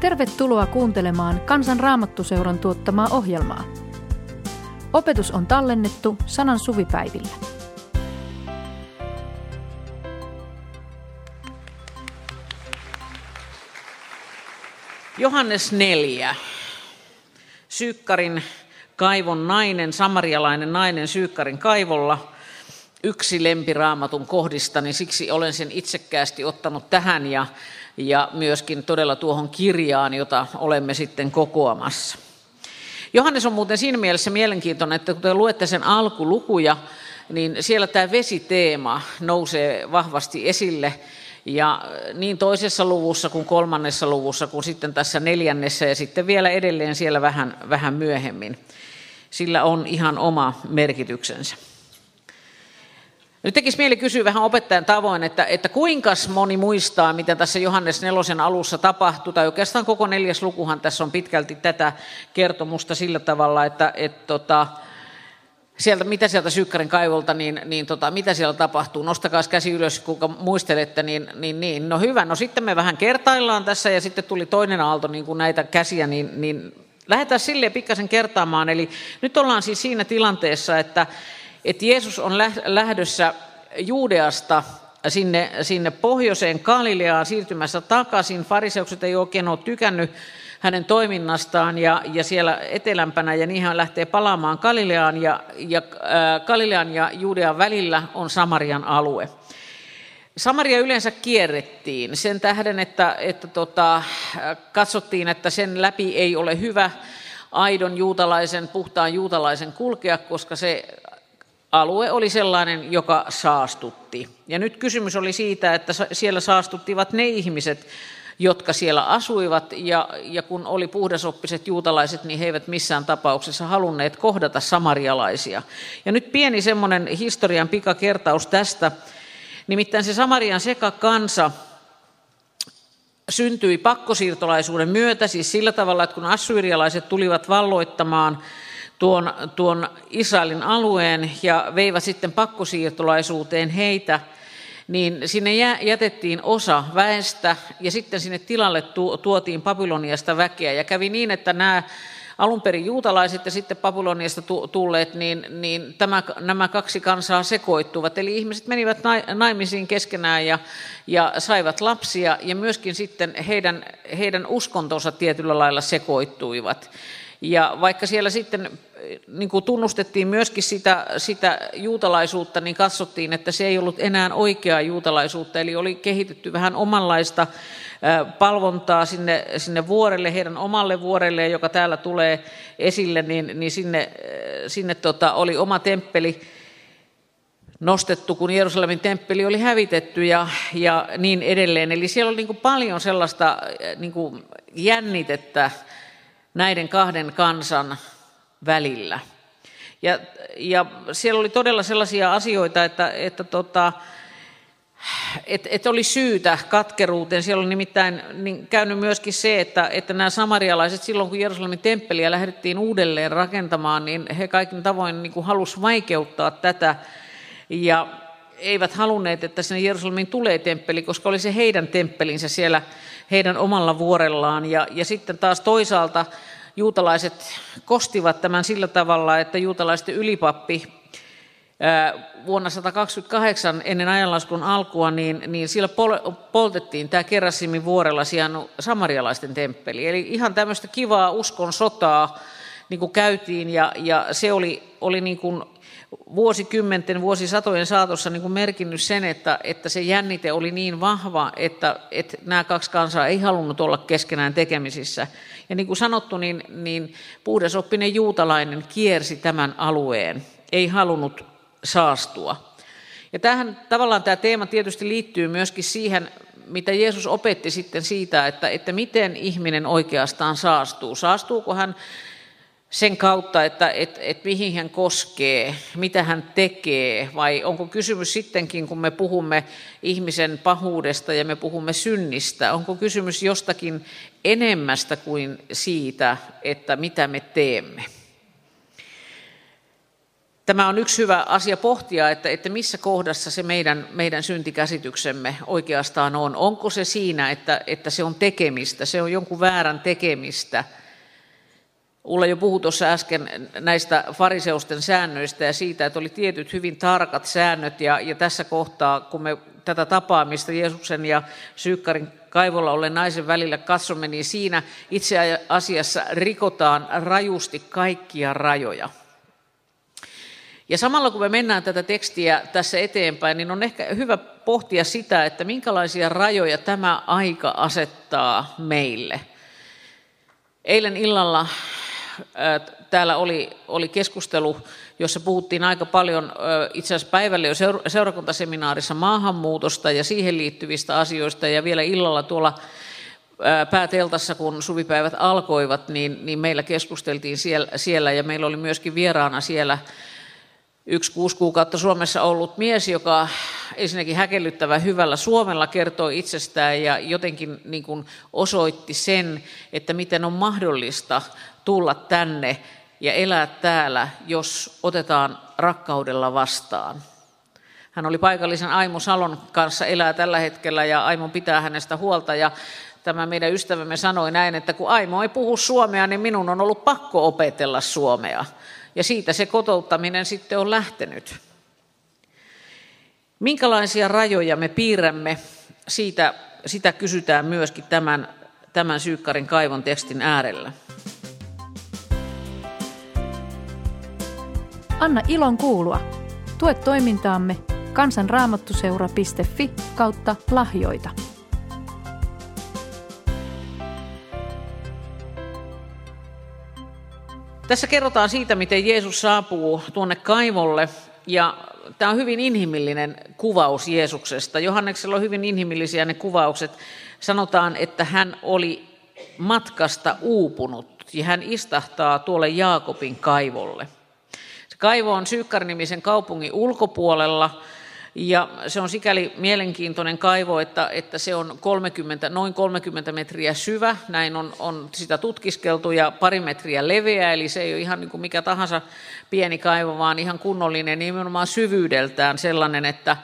Tervetuloa kuuntelemaan Kansan Raamattuseuran tuottamaa ohjelmaa. Opetus on tallennettu Sanan suvipäivillä. Johannes 4. Sykarin kaivon nainen, samarialainen nainen Sykarin kaivolla. Yksi lempiraamatun kohdista, niin siksi olen sen itsekkäästi ottanut tähän ja myöskin todella tuohon kirjaan, jota olemme sitten kokoamassa. Johannes on muuten siinä mielessä mielenkiintoinen, että kun te luette sen alkulukuja, niin siellä tämä vesiteema nousee vahvasti esille. Ja niin toisessa luvussa kuin kolmannessa luvussa kuin sitten tässä neljännessä ja sitten vielä edelleen siellä vähän myöhemmin. Sillä on ihan oma merkityksensä. Nyt tekisi mieli kysyä vähän opettajan tavoin, että kuinka moni muistaa, mitä tässä Johannes 4 alussa tapahtui, tai oikeastaan koko 4. lukuhan tässä on pitkälti tätä kertomusta sillä tavalla, että mitä sieltä Sykarin kaivolta, mitä siellä tapahtuu. Nostakaa käsi ylös, kuinka muistelette, niin. No hyvä, no sitten me vähän kertaillaan tässä, ja sitten tuli toinen aalto niin kuin näitä käsiä, niin lähdetään silleen pikkasen kertaamaan. Eli nyt ollaan siis siinä tilanteessa, että Jeesus on lähdössä Juudeasta sinne pohjoiseen Galileaan siirtymässä takaisin. Fariseukset ei oikein ole tykännyt hänen toiminnastaan ja siellä etelämpänä, ja niin hän lähtee palaamaan Galileaan ja Galilean ja Juudean välillä on Samarian alue. Samaria yleensä kierrettiin sen tähden, että katsottiin, että sen läpi ei ole hyvä aidon juutalaisen, puhtaan juutalaisen kulkea, koska se alue oli sellainen, joka saastutti. Ja nyt kysymys oli siitä, että siellä saastuttivat ne ihmiset, jotka siellä asuivat, ja kun oli puhdasoppiset juutalaiset, niin he eivät missään tapauksessa halunneet kohdata samarialaisia. Ja nyt pieni semmoinen historian pikakertaus tästä. Nimittäin se Samarian sekakansa syntyi pakkosiirtolaisuuden myötä, siis sillä tavalla, että kun assyrialaiset tulivat valloittamaan tuon Israelin alueen ja veivät sitten pakkosiirtolaisuuteen heitä, niin sinne jätettiin osa väestä ja sitten sinne tilalle tuotiin Babyloniasta väkeä. Ja kävi niin, että nämä alunperin juutalaiset ja sitten Babyloniasta tulleet, nämä kaksi kansaa sekoittuvat. Eli ihmiset menivät naimisiin keskenään ja saivat lapsia ja myöskin sitten heidän uskontonsa tietyllä lailla sekoittuivat. Ja vaikka siellä sitten niin kuin tunnustettiin myöskin sitä juutalaisuutta, niin katsottiin, että se ei ollut enää oikeaa juutalaisuutta. Eli oli kehitetty vähän omanlaista palvontaa sinne vuorelle, heidän omalle vuorelleen, joka täällä tulee esille, niin sinne oli oma temppeli nostettu, kun Jerusalemin temppeli oli hävitetty ja niin edelleen. Eli siellä oli niin kuin paljon sellaista niin kuin jännitettä näiden kahden kansan välillä. Ja siellä oli todella sellaisia asioita, että oli syytä katkeruuteen. Siellä on nimittäin käynyt myöskin se, että nämä samarialaiset silloin, kun Jerusalemin temppeliä lähdettiin uudelleen rakentamaan, niin he kaikin tavoin niin kuin halusivat vaikeuttaa tätä ja eivät halunneet, että sinne Jerusalemiin tulee temppeli, koska oli se heidän temppelinsä siellä heidän omalla vuorellaan. Ja sitten taas toisaalta juutalaiset kostivat tämän sillä tavalla, että juutalaisten ylipappi vuonna 128 ennen ajanlaskun alkua, niin siellä poltettiin tämä Gerasimin vuorella sijainnut samarialaisten temppeli. Eli ihan tämmöistä kivaa uskon sotaa niin kuin käytiin, ja se oli niin kuin vuosikymmenten, vuosisatojen saatossa niin kuin merkinnyt sen, että se jännite oli niin vahva, että nämä kaksi kansaa ei halunnut olla keskenään tekemisissä. Ja niin kuin sanottu, niin puhdasoppinen juutalainen kiersi tämän alueen, ei halunnut saastua. Ja tämähän, tavallaan tämä teema tietysti liittyy myöskin siihen, mitä Jeesus opetti sitten siitä, että miten ihminen oikeastaan saastuu. Saastuuko hän sen kautta, että mihin hän koskee, mitä hän tekee, vai onko kysymys sittenkin, kun me puhumme ihmisen pahuudesta ja me puhumme synnistä, onko kysymys jostakin enemmästä kuin siitä, että mitä me teemme. Tämä on yksi hyvä asia pohtia, että missä kohdassa se meidän syntikäsityksemme oikeastaan on. Onko se siinä, että se on tekemistä, se on jonkun väärän tekemistä. Ulla jo puhui tuossa äsken näistä fariseusten säännöistä ja siitä, että oli tietyt hyvin tarkat säännöt. Ja tässä kohtaa, kun me tätä tapaamista Jeesuksen ja Sykarin kaivolla olleen naisen välillä katsomme, niin siinä itse asiassa rikotaan rajusti kaikkia rajoja. Ja samalla kun me mennään tätä tekstiä tässä eteenpäin, niin on ehkä hyvä pohtia sitä, että minkälaisia rajoja tämä aika asettaa meille. Eilen illalla täällä oli keskustelu, jossa puhuttiin aika paljon itse asiassa päivällä jo seurakuntaseminaarissa maahanmuutosta ja siihen liittyvistä asioista. Ja vielä illalla tuolla pääteltassa, kun suvipäivät alkoivat, niin meillä keskusteltiin siellä ja meillä oli myöskin vieraana siellä yksi 6 kuukautta Suomessa ollut mies, joka ensinnäkin häkellyttävän hyvällä suomella kertoi itsestään ja jotenkin niin kuin osoitti sen, että miten on mahdollista tulla tänne ja elää täällä, jos otetaan rakkaudella vastaan. Hän oli paikallisen Aimo Salon kanssa, elää tällä hetkellä ja Aimo pitää hänestä huolta ja tämä meidän ystävämme sanoi näin, että kun Aimo ei puhu suomea, niin minun on ollut pakko opetella suomea. Ja siitä se kotouttaminen sitten on lähtenyt. Minkälaisia rajoja me piirrämme, sitä kysytään myöskin tämän Sykarin kaivon tekstin äärellä. Anna ilon kuulua. Tue toimintaamme kansanraamattuseura.fi/lahjoita. Tässä kerrotaan siitä, miten Jeesus saapuu tuonne kaivolle, ja tämä on hyvin inhimillinen kuvaus Jeesuksesta. Johanneksella on hyvin inhimillisiä ne kuvaukset. Sanotaan, että hän oli matkasta uupunut, ja hän istahtaa tuolle Jaakobin kaivolle. Se kaivo on Sykar-nimisen kaupungin ulkopuolella, ja se on sikäli mielenkiintoinen kaivo, että se on noin 30 metriä syvä, näin on sitä tutkiskeltu, ja pari metriä leveä, eli se ei ole ihan niin kuin mikä tahansa pieni kaivo, vaan ihan kunnollinen, nimenomaan syvyydeltään sellainen, että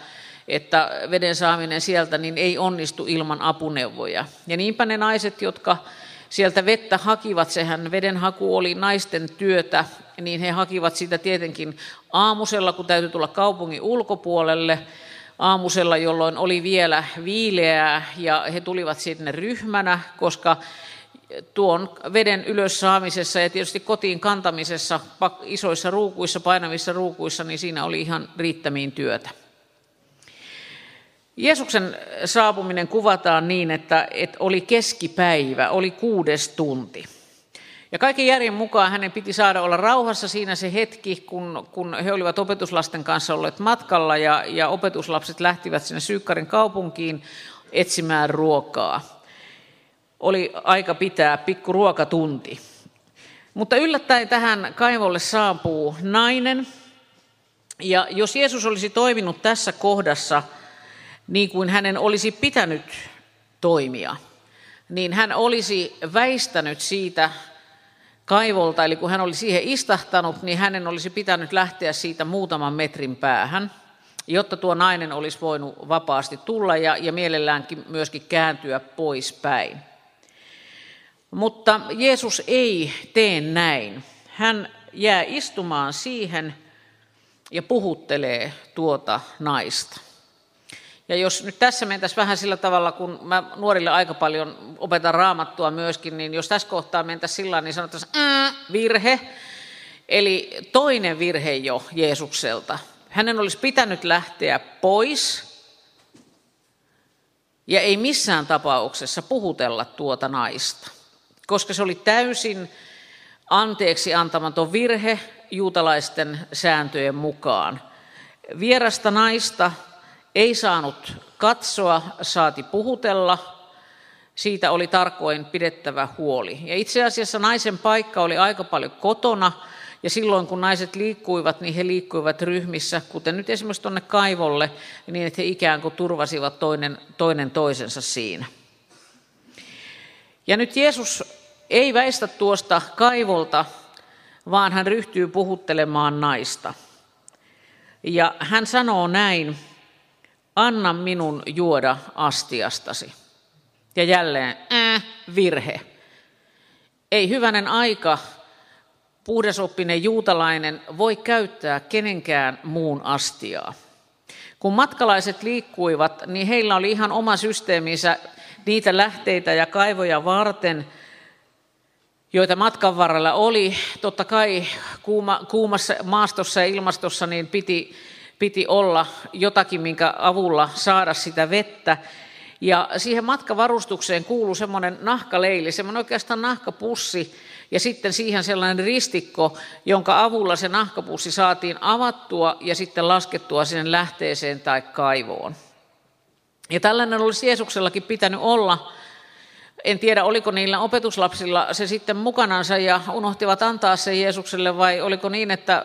veden saaminen sieltä niin ei onnistu ilman apuneuvoja. Ja niinpä ne naiset, jotka sieltä vettä hakivat, sehän vedenhaku oli naisten työtä, niin he hakivat sitä tietenkin aamusella, kun täytyi tulla kaupungin ulkopuolelle, aamusella, jolloin oli vielä viileää, ja he tulivat sinne ryhmänä, koska tuon veden ylös saamisessa ja tietysti kotiin kantamisessa isoissa ruukuissa, painavissa ruukuissa, niin siinä oli ihan riittämiin työtä. Jeesuksen saapuminen kuvataan niin, että oli keskipäivä, oli 6. tunti. Ja kaiken järjen mukaan hänen piti saada olla rauhassa siinä se hetki, kun he olivat opetuslasten kanssa olleet matkalla ja opetuslapset lähtivät sinne Sykarin kaupunkiin etsimään ruokaa. Oli aika pitää pikku ruokatunti. Mutta yllättäen tähän kaivolle saapuu nainen. Ja jos Jeesus olisi toiminut tässä kohdassa niin kuin hänen olisi pitänyt toimia, niin hän olisi väistänyt siitä kaivolta, eli kun hän oli siihen istahtanut, niin hänen olisi pitänyt lähteä siitä muutaman metrin päähän, jotta tuo nainen olisi voinut vapaasti tulla ja mielelläänkin myöskin kääntyä poispäin. Mutta Jeesus ei tee näin. Hän jää istumaan siihen ja puhuttelee tuota naista. Ja jos nyt tässä mentäisiin vähän sillä tavalla, kun mä nuorille aika paljon opetan Raamattua myöskin, niin jos tässä kohtaa mentäisiin sillä tavalla, niin sanottaisiin virhe. Eli toinen virhe jo Jeesukselta. Hänen olisi pitänyt lähteä pois ja ei missään tapauksessa puhutella tuota naista, koska se oli täysin anteeksi antamaton virhe juutalaisten sääntöjen mukaan. Vierasta naista ei saanut katsoa, saati puhutella. Siitä oli tarkoin pidettävä huoli. Ja itse asiassa naisen paikka oli aika paljon kotona. Ja silloin kun naiset liikkuivat, niin he liikkuivat ryhmissä, kuten nyt esimerkiksi tuonne kaivolle, niin että he ikään kuin turvasivat toinen toisensa siinä. Ja nyt Jeesus ei väistä tuosta kaivolta, vaan hän ryhtyy puhuttelemaan naista. Ja hän sanoo näin, anna minun juoda astiastasi. Ja jälleen, virhe. Ei hyvänen aika, puhdasoppinen juutalainen voi käyttää kenenkään muun astiaa. Kun matkalaiset liikkuivat, niin heillä oli ihan oma systeeminsä niitä lähteitä ja kaivoja varten, joita matkan varrella oli. Totta kai kuumassa maastossa ja ilmastossa niin piti olla jotakin, minkä avulla saada sitä vettä. Ja siihen matkavarustukseen kuului semmoinen nahkaleili, semmoinen oikeastaan nahkapussi ja sitten siihen sellainen ristikko, jonka avulla se nahkapussi saatiin avattua ja sitten laskettua sinne lähteeseen tai kaivoon. Ja tällainen olisi Jeesuksellakin pitänyt olla. En tiedä, oliko niillä opetuslapsilla se sitten mukanansa ja unohtivat antaa se Jeesukselle vai oliko niin, että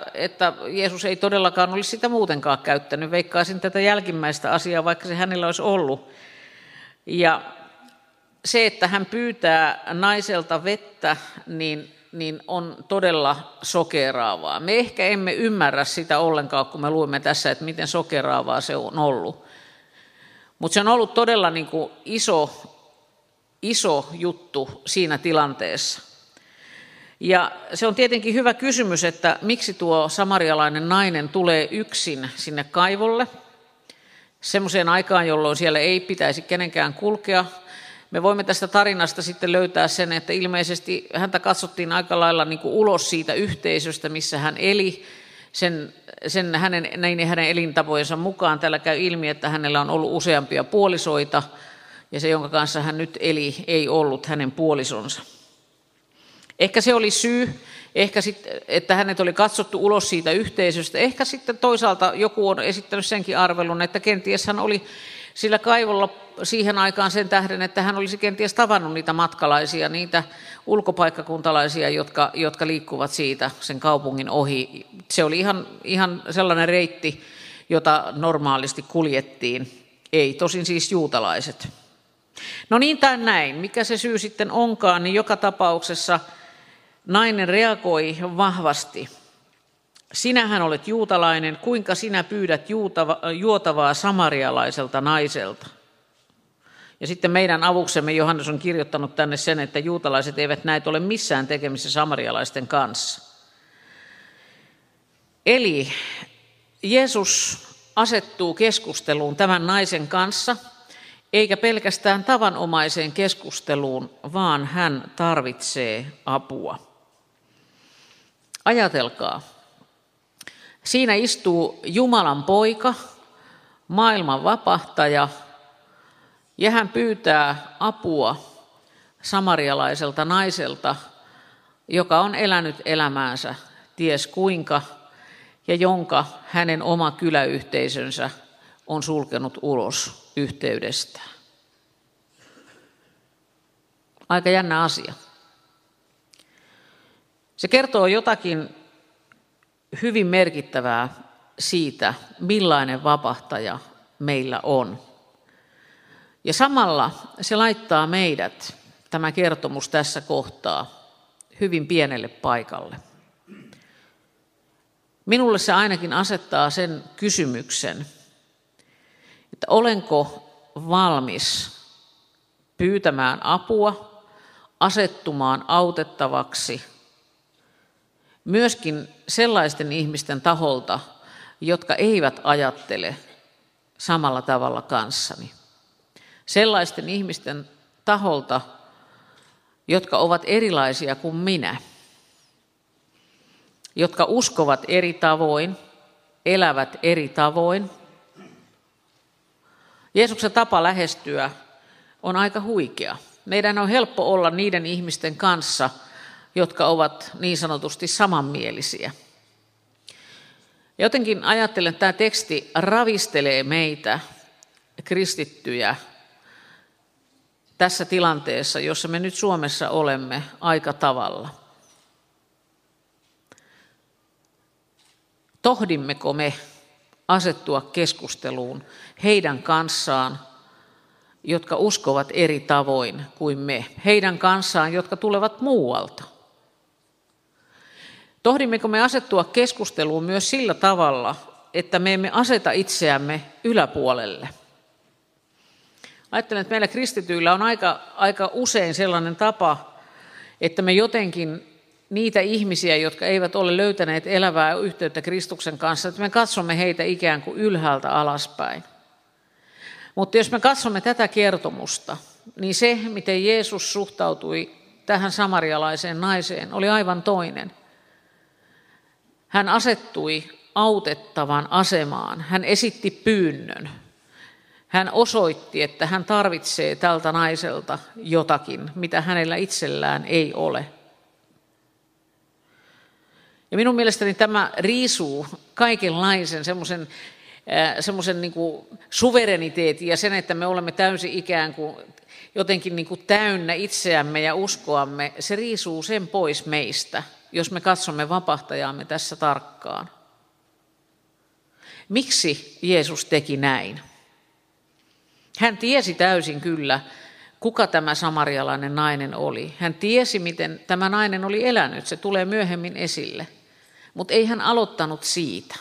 Jeesus ei todellakaan olisi sitä muutenkaan käyttänyt. Veikkaisin tätä jälkimmäistä asiaa, vaikka se hänellä olisi ollut. Ja se, että hän pyytää naiselta vettä, niin on todella sokeraavaa. Me ehkä emme ymmärrä sitä ollenkaan, kun me luemme tässä, että miten sokeraavaa se on ollut. Mutta se on ollut todella niin kuin iso juttu siinä tilanteessa. Ja se on tietenkin hyvä kysymys, että miksi tuo samarialainen nainen tulee yksin sinne kaivolle. Semmoiseen aikaan, jolloin siellä ei pitäisi kenenkään kulkea. Me voimme tästä tarinasta sitten löytää sen, että ilmeisesti häntä katsottiin aika lailla niin kuin ulos siitä yhteisöstä, missä hän eli. Hänen elintapojensa mukaan täällä käy ilmi, että hänellä on ollut useampia puolisoita, ja se, jonka kanssa hän nyt eli, ei ollut hänen puolisonsa. Ehkä se oli syy, että hänet oli katsottu ulos siitä yhteisöstä. Ehkä sitten toisaalta joku on esittänyt senkin arvelun, että kenties hän oli sillä kaivolla siihen aikaan sen tähden, että hän olisi kenties tavannut niitä matkalaisia, niitä ulkopaikkakuntalaisia, jotka liikkuvat siitä sen kaupungin ohi. Se oli ihan sellainen reitti, jota normaalisti kuljettiin. Ei, tosin siis juutalaiset. No niin tai näin, mikä se syy sitten onkaan, niin joka tapauksessa nainen reagoi vahvasti. Sinähän olet juutalainen, kuinka sinä pyydät juotavaa samarialaiselta naiselta? Ja sitten meidän avuksemme Johannes on kirjoittanut tänne sen, että juutalaiset eivät näitä ole missään tekemisissä samarialaisten kanssa. Eli Jeesus asettuu keskusteluun tämän naisen kanssa, eikä pelkästään tavanomaiseen keskusteluun, vaan hän tarvitsee apua. Ajatelkaa, siinä istuu Jumalan poika, maailman vapahtaja, ja hän pyytää apua samarialaiselta naiselta, joka on elänyt elämäänsä ties kuinka, ja jonka hänen oma kyläyhteisönsä on sulkenut ulos yhteydestä. Aika jännä asia. Se kertoo jotakin hyvin merkittävää siitä, millainen vapahtaja meillä on. Ja samalla se laittaa meidät, tämä kertomus tässä kohtaa, hyvin pienelle paikalle. Minulle se ainakin asettaa sen kysymyksen, että olenko valmis pyytämään apua, asettumaan autettavaksi, myöskin sellaisten ihmisten taholta, jotka eivät ajattele samalla tavalla kanssani. Sellaisten ihmisten taholta, jotka ovat erilaisia kuin minä, jotka uskovat eri tavoin, elävät eri tavoin. Jeesuksen tapa lähestyä on aika huikea. Meidän on helppo olla niiden ihmisten kanssa, jotka ovat niin sanotusti samanmielisiä. Jotenkin ajattelen, että tämä teksti ravistelee meitä kristittyjä tässä tilanteessa, jossa me nyt Suomessa olemme aika tavalla. Tohdimmeko me asettua keskusteluun heidän kanssaan, jotka uskovat eri tavoin kuin me, heidän kanssaan, jotka tulevat muualta? Tohdimmeko me asettua keskusteluun myös sillä tavalla, että me emme aseta itseämme yläpuolelle. Ajattelen, että meillä kristityillä on aika usein sellainen tapa, että me jotenkin niitä ihmisiä, jotka eivät ole löytäneet elävää yhteyttä Kristuksen kanssa, että me katsomme heitä ikään kuin ylhäältä alaspäin. Mutta jos me katsomme tätä kertomusta, niin se, miten Jeesus suhtautui tähän samarialaiseen naiseen, oli aivan toinen. Hän asettui autettavan asemaan. Hän esitti pyynnön. Hän osoitti, että hän tarvitsee tältä naiselta jotakin, mitä hänellä itsellään ei ole. Ja minun mielestäni tämä riisuu kaikenlaisen semmoisen niin kuin suvereniteetin ja sen, että me olemme täysin ikään kuin jotenkin niin kuin täynnä itseämme ja uskoamme. Se riisuu sen pois meistä, jos me katsomme vapahtajaamme tässä tarkkaan. Miksi Jeesus teki näin? Hän tiesi täysin kyllä, kuka tämä samarialainen nainen oli. Hän tiesi, miten tämä nainen oli elänyt. Se tulee myöhemmin esille. Mutta ei hän aloittanut siitä.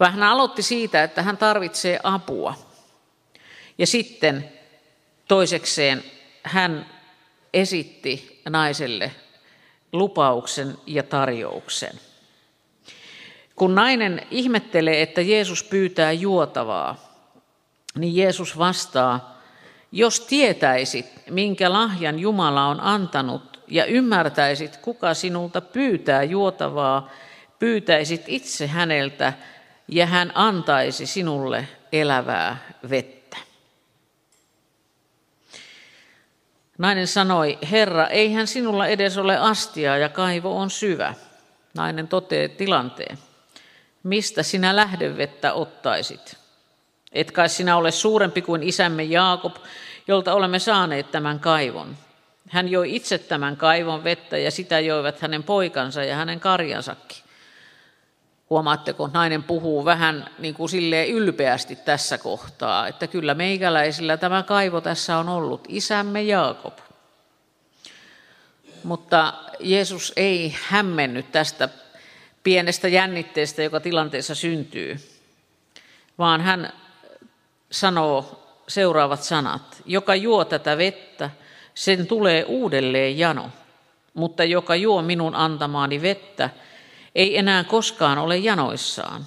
Vaan hän aloitti siitä, että hän tarvitsee apua. Ja sitten toisekseen hän esitti naiselle lupauksen ja tarjouksen. Kun nainen ihmettelee, että Jeesus pyytää juotavaa, niin Jeesus vastaa, jos tietäisit, minkä lahjan Jumala on antanut, ja ymmärtäisit, kuka sinulta pyytää juotavaa, pyytäisit itse häneltä, ja hän antaisi sinulle elävää vettä. Nainen sanoi, Herra, eihän sinulla edes ole astiaa ja kaivo on syvä. Nainen toteaa tilanteen. Mistä sinä lähdevettä ottaisit? Et kai sinä ole suurempi kuin isämme Jaakob, jolta olemme saaneet tämän kaivon. Hän joi itse tämän kaivon vettä ja sitä joivat hänen poikansa ja hänen karjansakin. Huomaatteko, nainen puhuu vähän niin kuin silleen ylpeästi tässä kohtaa, että kyllä meikäläisillä tämä kaivo tässä on ollut, isämme Jaakob. Mutta Jeesus ei hämmennyt tästä pienestä jännitteestä, joka tilanteessa syntyy, vaan hän sanoo seuraavat sanat. Joka juo tätä vettä, sen tulee uudelleen jano, mutta joka juo minun antamaani vettä, ei enää koskaan ole janoissaan.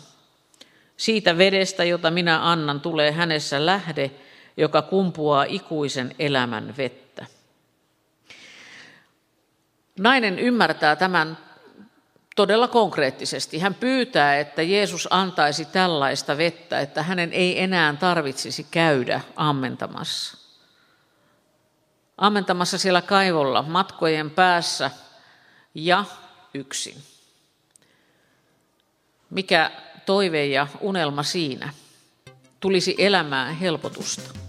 Siitä vedestä, jota minä annan, tulee hänessä lähde, joka kumpuaa ikuisen elämän vettä. Nainen ymmärtää tämän todella konkreettisesti. Hän pyytää, että Jeesus antaisi tällaista vettä, että hänen ei enää tarvitsisi käydä ammentamassa. Ammentamassa siellä kaivolla, matkojen päässä ja yksin. Mikä toive ja unelma siinä? Tulisi elämään helpotusta.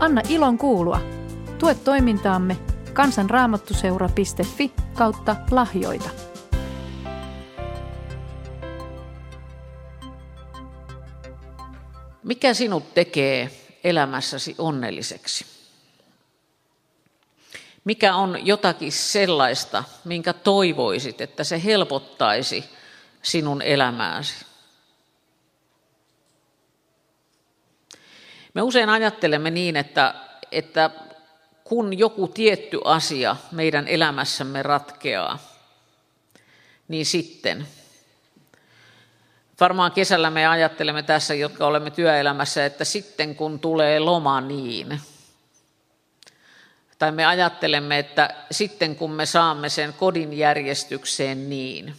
Anna ilon kuulua. Tue toimintaamme kansanraamattuseura.fi/lahjoita. Mikä sinut tekee elämässäsi onnelliseksi? Mikä on jotakin sellaista, minkä toivoisit, että se helpottaisi sinun elämääsi? Me usein ajattelemme niin, että kun joku tietty asia meidän elämässämme ratkeaa, niin sitten. Varmaan kesällä me ajattelemme tässä, jotka olemme työelämässä, että sitten kun tulee loma niin. Tai me ajattelemme, että sitten kun me saamme sen kodin järjestykseen niin.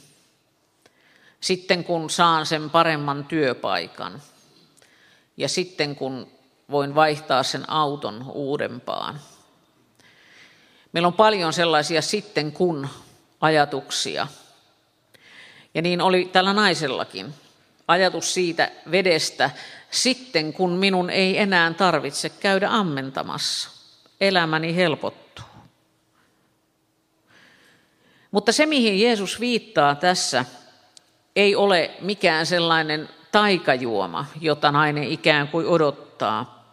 Sitten kun saan sen paremman työpaikan. Ja sitten kun voin vaihtaa sen auton uudempaan. Meillä on paljon sellaisia sitten kun ajatuksia. Ja niin oli tällä naisellakin. Ajatus siitä vedestä, sitten kun minun ei enää tarvitse käydä ammentamassa. Elämäni helpottuu. Mutta se, mihin Jeesus viittaa tässä, ei ole mikään sellainen taikajuoma, jota nainen ikään kuin odottaa.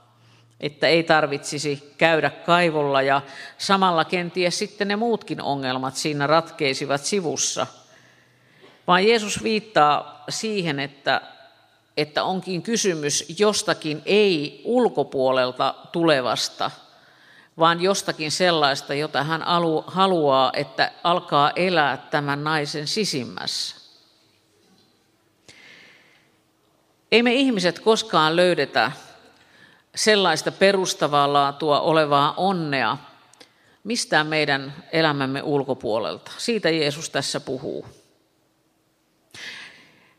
että ei tarvitsisi käydä kaivolla ja samalla kenties sitten ne muutkin ongelmat siinä ratkeisivat sivussa. Vaan Jeesus viittaa siihen, että onkin kysymys jostakin ei ulkopuolelta tulevasta, vaan jostakin sellaista, jota hän haluaa, että alkaa elää tämän naisen sisimmässä. Ei me ihmiset koskaan löydetä sellaista perustavaa laatua olevaa onnea mistään meidän elämämme ulkopuolelta. Siitä Jeesus tässä puhuu.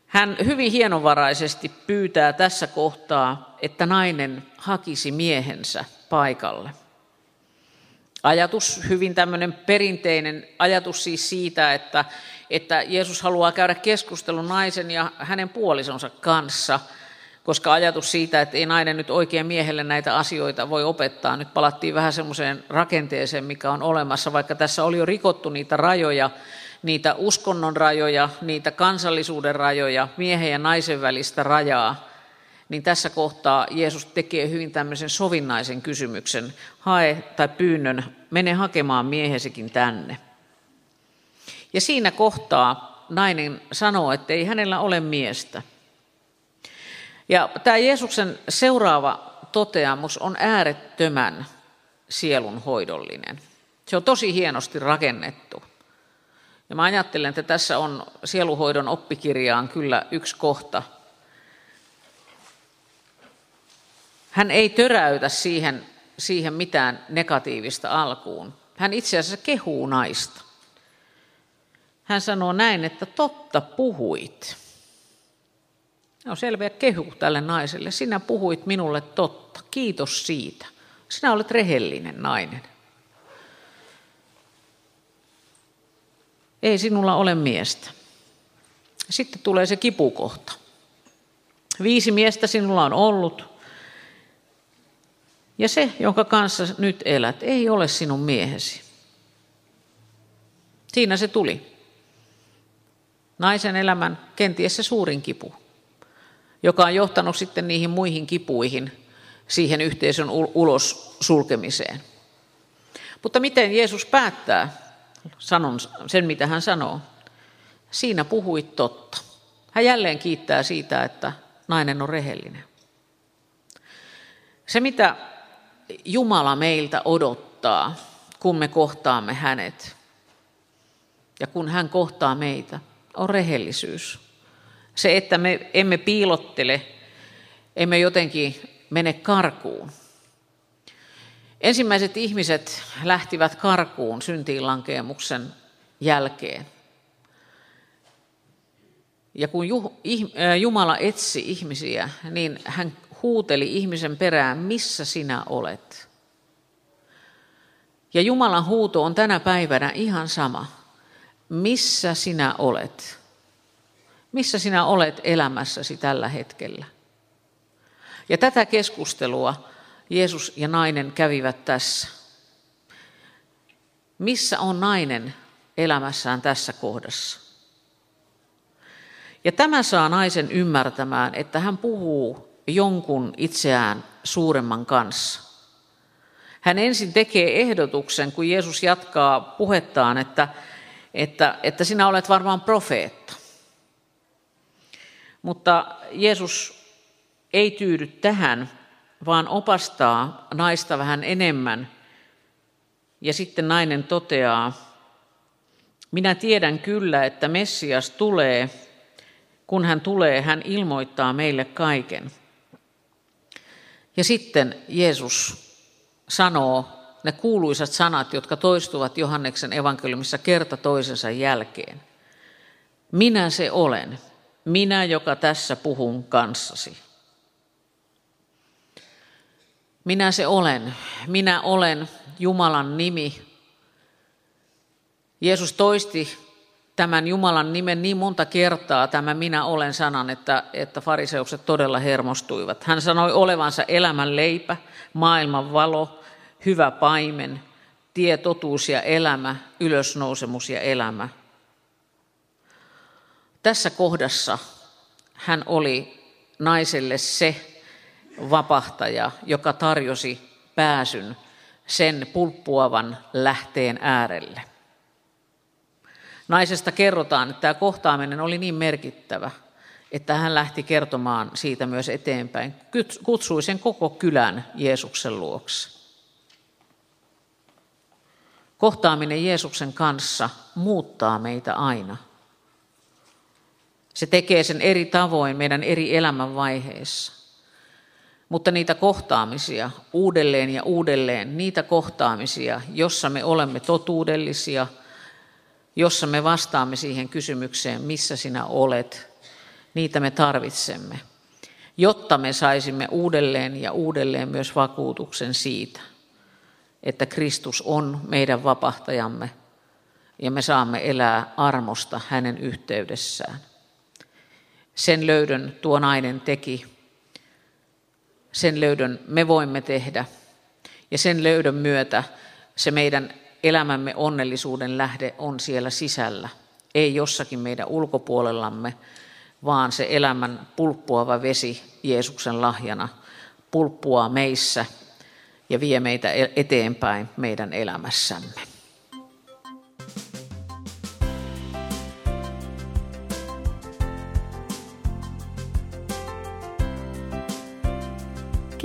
Hän hyvin hienovaraisesti pyytää tässä kohtaa, että nainen hakisi miehensä paikalle. Ajatus, hyvin tämmöinen perinteinen ajatus siis siitä, että Jeesus haluaa käydä keskustelun naisen ja hänen puolisonsa kanssa, koska ajatus siitä, että ei nainen nyt oikein miehelle näitä asioita voi opettaa. Nyt palattiin vähän semmoiseen rakenteeseen, mikä on olemassa, vaikka tässä oli jo rikottu niitä rajoja, niitä uskonnon rajoja, niitä kansallisuuden rajoja, miehen ja naisen välistä rajaa, niin tässä kohtaa Jeesus tekee hyvin tämmöisen sovinnaisen kysymyksen. Hae tai pyynnön, mene hakemaan miehesikin tänne. Ja siinä kohtaa nainen sanoo, että ei hänellä ole miestä. Ja tämä Jeesuksen seuraava toteamus on äärettömän sielunhoidollinen. Se on tosi hienosti rakennettu. Ja mä ajattelen, että tässä on sielunhoidon oppikirjaan kyllä yksi kohta. Hän ei töräytä siihen mitään negatiivista alkuun. Hän itse asiassa kehuu naista. Hän sanoo näin, että totta puhuit. No selviä kehu tälle naiselle. Sinä puhuit minulle totta. Kiitos siitä. Sinä olet rehellinen nainen. Ei sinulla ole miestä. Sitten tulee se kipukohta. 5 miestä sinulla on ollut. Ja se, jonka kanssa nyt elät, ei ole sinun miehesi. Siinä se tuli. Naisen elämän kenties se suurin kipu, joka on johtanut sitten niihin muihin kipuihin, siihen yhteisön ulos sulkemiseen. Mutta miten Jeesus päättää, sanon sen mitä hän sanoo, siinä puhuit totta. Hän jälleen kiittää siitä, että nainen on rehellinen. Se mitä Jumala meiltä odottaa, kun me kohtaamme hänet ja kun hän kohtaa meitä, on rehellisyys. Se, että me emme piilottele, emme jotenkin mene karkuun. Ensimmäiset ihmiset lähtivät karkuun syntiinlankeemuksen jälkeen. Ja kun Jumala etsi ihmisiä, niin hän huuteli ihmisen perään, missä sinä olet. Ja Jumalan huuto on tänä päivänä ihan sama. Missä sinä olet? Missä sinä olet elämässäsi tällä hetkellä? Ja tätä keskustelua Jeesus ja nainen kävivät tässä. Missä on nainen elämässään tässä kohdassa? Ja tämä saa naisen ymmärtämään, että hän puhuu jonkun itseään suuremman kanssa. Hän ensin tekee ehdotuksen, kun Jeesus jatkaa puhettaan, että sinä olet varmaan profeetta. Mutta Jeesus ei tyydy tähän, vaan opastaa naista vähän enemmän. Ja sitten nainen toteaa, minä tiedän kyllä, että Messias tulee. Kun hän tulee, hän ilmoittaa meille kaiken. Ja sitten Jeesus sanoo ne kuuluisat sanat, jotka toistuvat Johanneksen evankeliumissa kerta toisensa jälkeen. Minä se olen, minä joka tässä puhun kanssasi. Minä se olen, minä olen Jumalan nimi. Jeesus toisti tämän Jumalan nimen niin monta kertaa, tämä minä olen sanan, että fariseukset todella hermostuivat. Hän sanoi olevansa elämän leipä, maailman valo, hyvä paimen, tie, totuus ja elämä, ylösnousemus ja elämä. Tässä kohdassa hän oli naiselle se, vapahtaja, joka tarjosi pääsyn sen pulppuavan lähteen äärelle. Naisesta kerrotaan, että tämä kohtaaminen oli niin merkittävä, että hän lähti kertomaan siitä myös eteenpäin. Kutsui sen koko kylän Jeesuksen luokse. Kohtaaminen Jeesuksen kanssa muuttaa meitä aina. Se tekee sen eri tavoin meidän eri elämänvaiheissa. Mutta niitä kohtaamisia uudelleen ja uudelleen, niitä kohtaamisia, jossa me olemme totuudellisia, jossa me vastaamme siihen kysymykseen, missä sinä olet, niitä me tarvitsemme, jotta me saisimme uudelleen ja uudelleen myös vakuutuksen siitä, että Kristus on meidän vapahtajamme ja me saamme elää armosta hänen yhteydessään. Sen löydön tuo nainen teki, sen löydön me voimme tehdä ja sen löydön myötä se meidän elämämme onnellisuuden lähde on siellä sisällä, ei jossakin meidän ulkopuolellamme, vaan se elämän pulppuava vesi Jeesuksen lahjana pulppua meissä ja vie meitä eteenpäin meidän elämässämme.